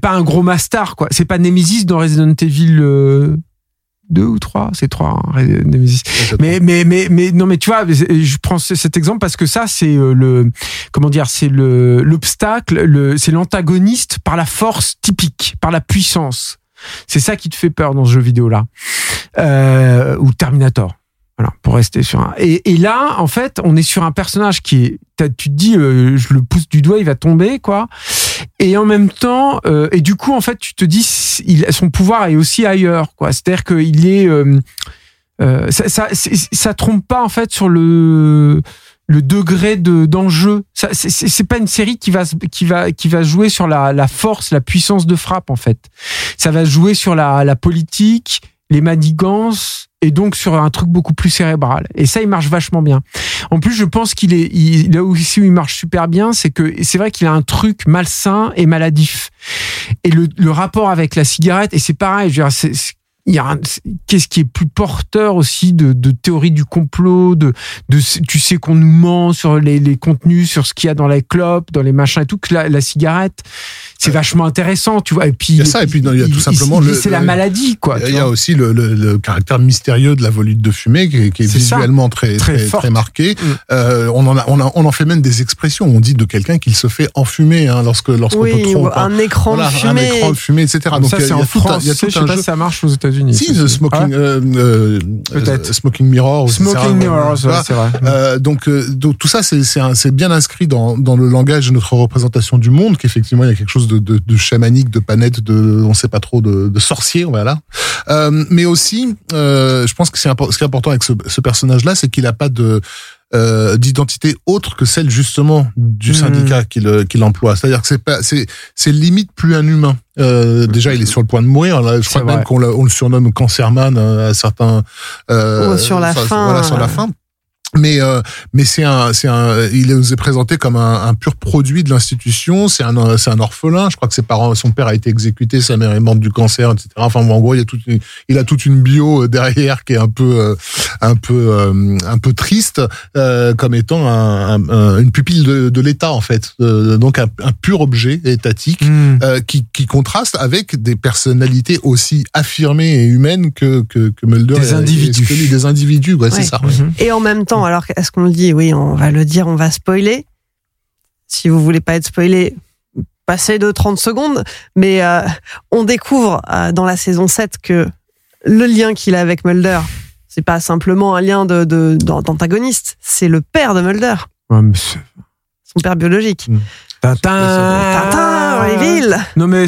pas un gros mastar, quoi. C'est pas Nemesis dans Resident Evil 2 ou 3, c'est 3, hein, Nemesis. Mais non, mais tu vois, je prends cet exemple parce que ça, c'est l'obstacle, c'est l'antagoniste par la force typique, par la puissance. C'est ça qui te fait peur dans ce jeu vidéo-là. Ou Terminator. Voilà, pour rester sur un. Et là, en fait, on est sur un personnage qui est, tu te dis, je le pousse du doigt, il va tomber, quoi. Et en même temps, et du coup, en fait, tu te dis, son pouvoir est aussi ailleurs, quoi. C'est-à-dire qu'il est, ça trompe pas en fait sur le degré d'enjeu. Ça, c'est pas une série qui va jouer sur la force, la puissance de frappe, en fait. Ça va jouer sur la politique, les manigances. Et donc sur un truc beaucoup plus cérébral. Et ça, il marche vachement bien. En plus, je pense qu'il est là aussi où il marche super bien, c'est que c'est vrai qu'il a un truc malsain et maladif. Et le rapport avec la cigarette, et c'est pareil, je veux dire, qu'est-ce qui est plus porteur aussi de théorie du complot, tu sais qu'on nous ment sur les contenus, sur ce qu'il y a dans les clopes, dans les machins et tout, que la cigarette, c'est vachement intéressant, tu vois. Et puis il y a ça, et puis non, il y a tout simplement c'est la maladie, quoi. Il y a aussi le caractère mystérieux de la volute de fumée qui est visuellement très marqué. On en fait même des expressions. On dit de quelqu'un qu'il se fait enfumer lorsqu'on te trompe. Oui, un écran fumé. Un écran fumé, etc. Donc ça, c'est en France. Je sais pas si ça marche aux États-Unis. Si, The Smoking Mirrors. Smoking Mirrors, c'est vrai. Donc tout ça, c'est bien inscrit dans le langage de notre représentation du monde, qu'effectivement il y a quelque chose de chamanique, de panette, on sait pas trop, de sorcier, voilà. Mais aussi, je pense que ce qui est important avec ce personnage-là, c'est qu'il a pas d'identité autre que celle justement du syndicat qu'il emploie. C'est-à-dire que c'est limite plus un humain. Déjà, il est sur le point de mourir. Là, je crois même qu'on le surnomme Cancerman à certains. Sur la fin. Mais c'est un, il nous est présenté comme un pur produit de l'institution. C'est un orphelin. Je crois que son père a été exécuté, sa mère est morte du cancer, etc. Enfin, bon, en gros, il a toute une bio derrière qui est un peu triste, comme étant une pupille de l'État, en fait. Donc, un pur objet étatique, qui contraste avec des personnalités aussi affirmées et humaines que Mulder. Des individus, ouais, c'est ça. Ouais. Et en même temps, alors, est-ce qu'on le dit? Oui, on va le dire, on va spoiler. Si vous voulez pas être spoilé, passez de 30 secondes. Mais on découvre dans la saison 7 que le lien qu'il a avec Mulder, c'est pas simplement un lien d'antagoniste, c'est le père de Mulder. Ouais, mais son père biologique. Tintin, Orville. Non mais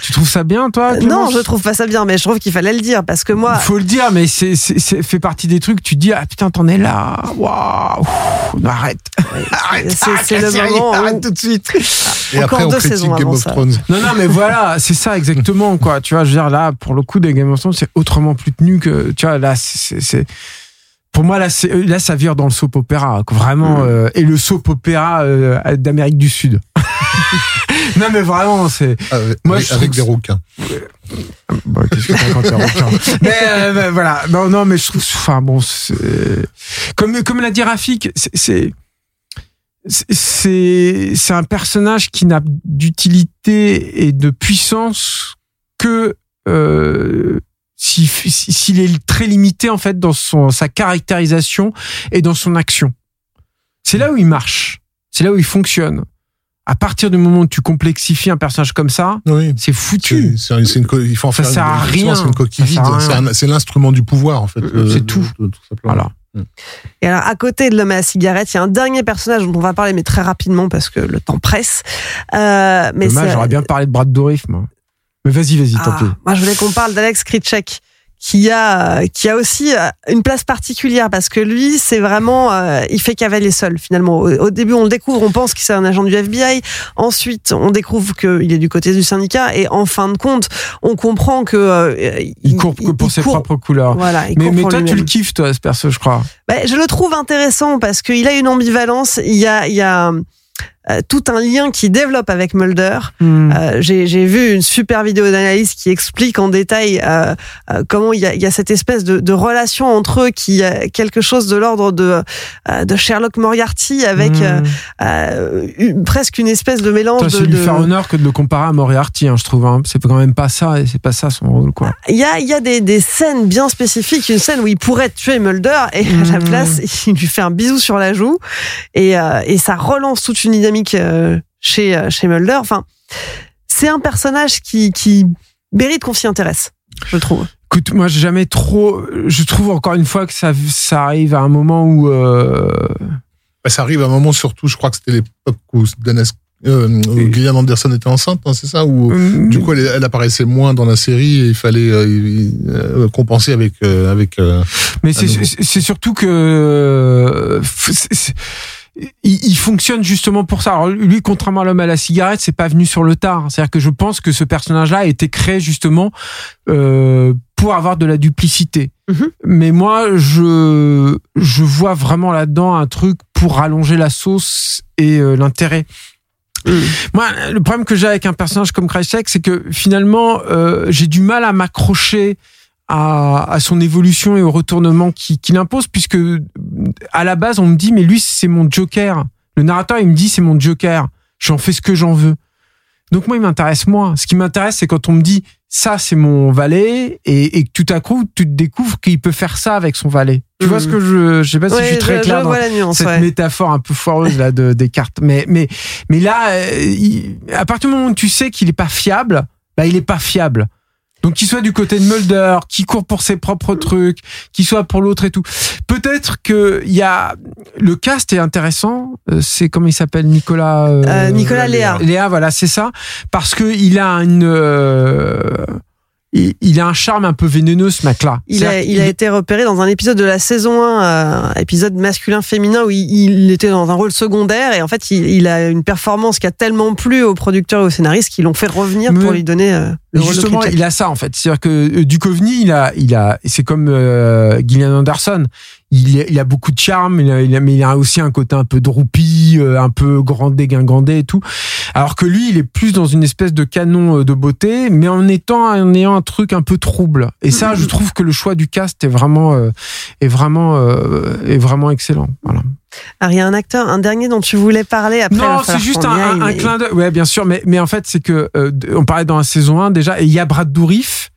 tu trouves ça bien, toi? Non, je trouve pas ça bien, mais je trouve qu'il fallait le dire parce que moi. Il faut le dire, mais c'est fait partie des trucs. Tu dis ah putain, t'en es là, waouh, arrête, c'est le moment. Arrête tout de suite. Et encore après, on critique Game of Thrones. Non, mais voilà, c'est ça exactement, quoi. Tu vois, je veux dire là, pour le coup, des Game of Thrones, c'est autrement plus tenu que, tu vois, là, c'est... Pour moi, là, ça vire dans le soap opéra, vraiment, et le soap opéra d'Amérique du Sud. Non, mais vraiment, c'est. Moi, avec des requins. Bah, qu'est-ce que t'as quand t'es requin ? Mais voilà, non, mais je trouve, enfin bon, c'est... comme l'a dit Rafik, c'est un personnage qui n'a d'utilité et de puissance que. S'il est très limité en fait dans sa caractérisation et dans son action. C'est là où il marche, c'est là où il fonctionne. À partir du moment où tu complexifies un personnage comme ça, oui. C'est foutu. Il faut en faire une coquille vide. C'est l'instrument du pouvoir en fait. C'est tout. Tout voilà. Et alors, à côté de l'homme à la cigarette, il y a un dernier personnage dont on va parler, mais très rapidement parce que le temps presse. Mais dommage, j'aurais bien parlé de Brad Dourif, moi. Mais vas-y, tant pis. Moi, je voulais qu'on parle d'Alex Krycek, qui a aussi une place particulière, parce que lui, c'est vraiment... il fait cavalier seul, finalement. Au début, on le découvre, on pense qu'il est un agent du FBI. Ensuite, on découvre qu'il est du côté du syndicat. Et en fin de compte, on comprend que... il court que pour ses propres couleurs. Voilà, mais toi, tu le kiffes, toi, ce perso, je crois. Bah, je le trouve intéressant, parce qu'il a une ambivalence. Il y a tout un lien qui développe avec Mulder. J'ai vu une super vidéo d'analyse qui explique en détail comment il y a cette espèce de relation entre eux qui a quelque chose de l'ordre de Sherlock Moriarty avec presque une espèce de mélange. C'est lui faire honneur que de le comparer à Moriarty, je trouve. C'est quand même pas ça, et c'est pas ça son rôle, quoi. Il y a des scènes bien spécifiques, une scène où il pourrait tuer Mulder et à la place il lui fait un bisou sur la joue et ça relance toute une dynamique chez Mulder. Enfin, c'est un personnage qui mérite qu'on s'y intéresse, je trouve. Écoute, moi, j'ai jamais trop. Je trouve encore une fois que ça arrive à un moment où. Ça arrive à un moment surtout. Je crois que c'était l'époque où Gillian Anderson était enceinte, c'est ça, où du coup elle apparaissait moins dans la série et il fallait compenser avec mais c'est surtout que. Il fonctionne justement pour ça. Alors lui, contrairement à l'homme à la cigarette, c'est pas venu sur le tard. C'est-à-dire que je pense que ce personnage-là a été créé justement pour avoir de la duplicité. Mais moi, je vois vraiment là-dedans un truc pour rallonger la sauce et l'intérêt. Moi, le problème que j'ai avec un personnage comme Krycek, c'est que finalement, j'ai du mal à m'accrocher à son évolution et au retournement qu'il impose, puisque à la base on me dit mais lui c'est mon Joker, le narrateur il me dit c'est mon Joker, j'en fais ce que j'en veux, donc moi il m'intéresse moins. Ce qui m'intéresse, c'est quand on me dit ça c'est mon valet et que tout à coup tu te découvres qu'il peut faire ça avec son valet. Tu vois ce que je sais pas si je suis très clair dans nuance, cette métaphore un peu foireuse là des cartes, mais là à partir du moment où tu sais qu'il est pas fiable, il est pas fiable. Donc, qu'il soit du côté de Mulder, qu'il court pour ses propres trucs, qu'il soit pour l'autre et tout. Peut-être que le cast est intéressant. C'est comment il s'appelle, Nicolas Léa. Léa, voilà, c'est ça. Parce que il a il a un charme un peu vénéneux, ce mec-là. Il a été repéré dans un épisode de la saison 1, épisode masculin-féminin, où il était dans un rôle secondaire, et en fait, il a une performance qui a tellement plu aux producteurs et aux scénaristes qu'ils l'ont fait revenir pour lui donner le rôle de Krypton. Justement, il a ça, en fait. C'est-à-dire que Duchovny, c'est comme Gillian Anderson. Il a beaucoup de charme, mais il a aussi un côté un peu droupi, un peu grandé, guingandé et tout. Alors que lui, il est plus dans une espèce de canon de beauté, mais en ayant un truc un peu trouble. Et ça, je trouve que le choix du cast est vraiment excellent. Voilà. Alors, il y a un acteur, un dernier dont tu voulais parler après. Non, c'est juste un clin d'œil. Ouais, bien sûr, mais en fait, c'est que, on parlait dans la saison 1 déjà, et il y a Brad Dourif,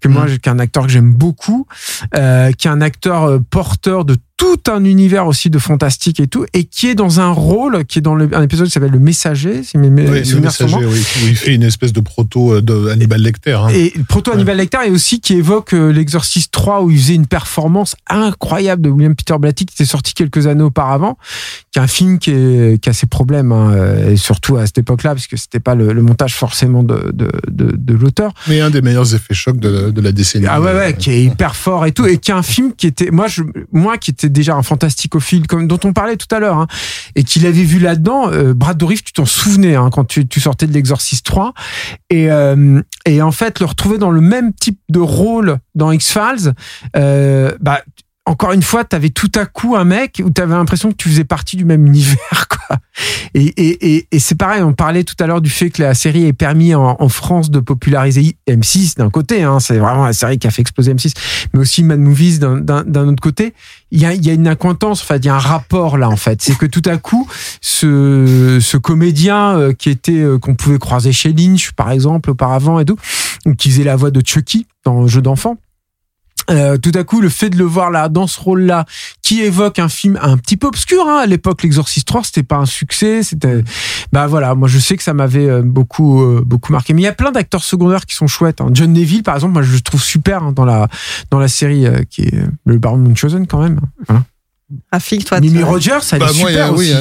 que moi, qui est un acteur que j'aime beaucoup, qui est un acteur porteur de tout un univers aussi de fantastique et tout, et qui est dans un rôle, qui est dans un épisode qui s'appelle Le Messager, si mes mémoires sont bonnes. Oui, Le Messager, où il fait une espèce de proto-Hannibal Lecter. Hein. Et proto-Hannibal Lecter, et aussi qui évoque l'Exorciste 3, où il faisait une performance incroyable de William Peter Blatty, qui était sorti quelques années auparavant, qui est un film qui a ses problèmes, hein, et surtout à cette époque-là, parce que c'était pas le montage forcément de l'auteur. Mais un des meilleurs effets chocs de la décennie. Ah ouais, qui est hyper fort et tout, et qui est un film qui était... Moi, qui était déjà un fantasticophile comme dont on parlait tout à l'heure, hein, et qu'il avait vu là-dedans, Brad Dourif, tu t'en souvenais, hein, quand tu sortais de l'Exorciste 3, et en fait le retrouver dans le même type de rôle dans X-Files, encore une fois, t'avais tout à coup un mec où t'avais l'impression que tu faisais partie du même univers, quoi. Et c'est pareil, on parlait tout à l'heure du fait que la série ait permis en France de populariser M6 d'un côté, hein, c'est vraiment la série qui a fait exploser M6, mais aussi Mad Movies d'un autre côté. Il y a une accointance, enfin, il y a un rapport là, en fait. C'est que tout à coup, ce comédien qu'on pouvait croiser chez Lynch, par exemple, auparavant et tout, qui faisait la voix de Chucky dans Jeux d'enfants, tout à coup, le fait de le voir là, dans ce rôle-là, qui évoque un film un petit peu obscur, hein, à l'époque, l'Exorciste 3, c'était pas un succès, c'était, voilà, moi je sais que ça m'avait beaucoup marqué. Mais il y a plein d'acteurs secondaires qui sont chouettes, hein. John Neville, par exemple, moi je le trouve super, hein, dans la série, qui est le Baron Munchausen quand même, hein, voilà. Rafik, toi, Mimi Rogers, elle est super aussi.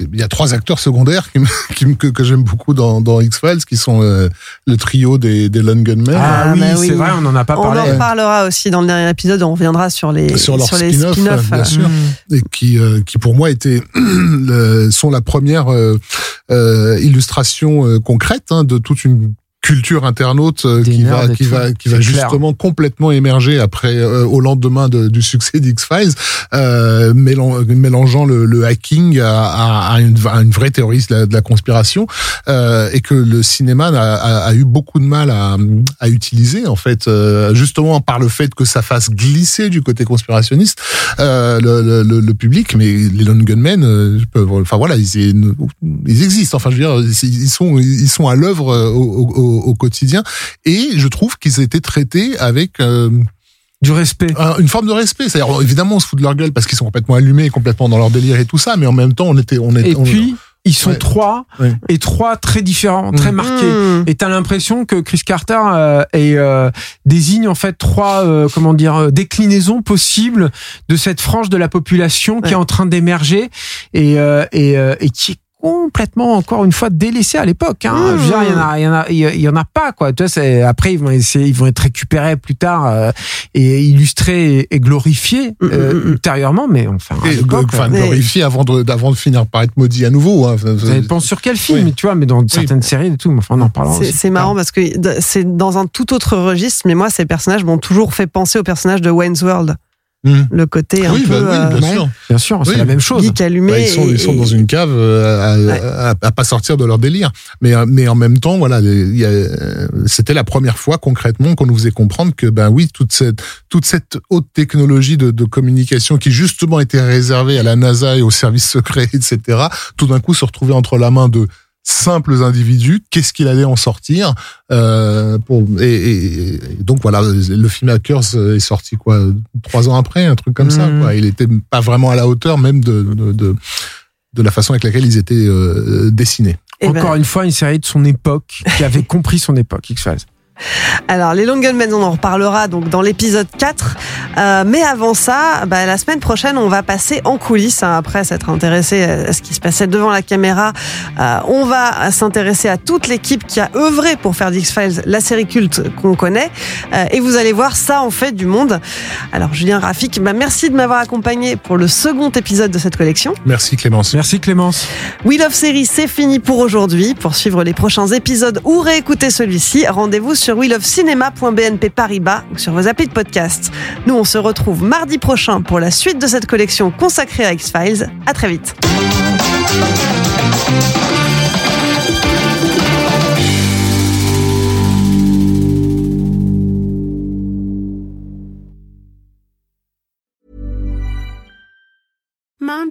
Il y a trois acteurs secondaires que j'aime beaucoup dans X-Files, qui sont le trio des Lone Gunmen. Ah oui, c'est vrai, on n'en a pas parlé. On en reparlera aussi dans le dernier épisode, on reviendra sur les spin-offs, bien sûr, et qui pour moi sont la première illustration concrète, hein, de toute une culture internaute qui va justement complètement émerger après, au lendemain du succès d'X-Files, mélangeant le hacking à une vraie théorie de la conspiration, et que le cinéma a eu beaucoup de mal à utiliser, en fait, justement par le fait que ça fasse glisser du côté conspirationniste le public. Mais les Lone Gunmen, ils existent, enfin je veux dire, ils sont à l'œuvre au quotidien, et je trouve qu'ils étaient traités avec du respect. Une forme de respect. C'est-à-dire, évidemment, on se fout de leur gueule parce qu'ils sont complètement allumés, complètement dans leur délire et tout ça, mais en même temps, ils sont trois, et trois très différents, très marqués. Et t'as l'impression que Chris Carter désigne en fait trois, déclinaisons possibles de cette frange de la population qui est en train d'émerger et qui est complètement, encore une fois, délaissé à l'époque, hein. Je veux dire, il y en a pas, quoi. Tu vois, après, ils vont être récupérés plus tard, et illustrés et glorifiés, ultérieurement, mais enfin. Glorifiés avant de finir par être maudits à nouveau, hein. Ça dépend sur quel film, tu vois, mais dans certaines séries et tout, mais enfin, on en parlera aussi. C'est marrant parce que c'est dans un tout autre registre, mais moi, ces personnages m'ont toujours fait penser aux personnages de Wayne's World. Le côté bien sûr, c'est la même chose. Ils sont dans une cave à pas sortir de leur délire, mais en même temps, voilà, c'était la première fois concrètement qu'on nous faisait comprendre que toute cette haute technologie de communication qui justement était réservée à la NASA et aux services secrets, etc., tout d'un coup se retrouvait entre la main de simples individus. Qu'est-ce qu'il allait en sortir, donc voilà, le film Hackers est sorti 3 ans après, un truc comme ça, quoi. Il était pas vraiment à la hauteur même de la façon avec laquelle ils étaient dessinés. Encore une fois, une série de son époque qui avait compris son époque, X-Files. Alors, les Lone Gunmen, on en reparlera donc dans l'épisode 4. Mais avant ça, la semaine prochaine, on va passer en coulisses. Après s'être intéressé à ce qui se passait devant la caméra, on va s'intéresser à toute l'équipe qui a œuvré pour faire d'X-Files la série culte qu'on connaît. Et vous allez voir, ça en fait du monde. Alors, Julien, Rafik, merci de m'avoir accompagné pour le second épisode de cette collection. Merci Clémence. Merci Clémence. We Love Séries, c'est fini pour aujourd'hui. Pour suivre les prochains épisodes ou réécouter celui-ci, rendez-vous sur welovecinema.bnp/Paribas ou sur vos applis de podcast. Nous, on se retrouve mardi prochain pour la suite de cette collection consacrée à X-Files. À très vite. Mom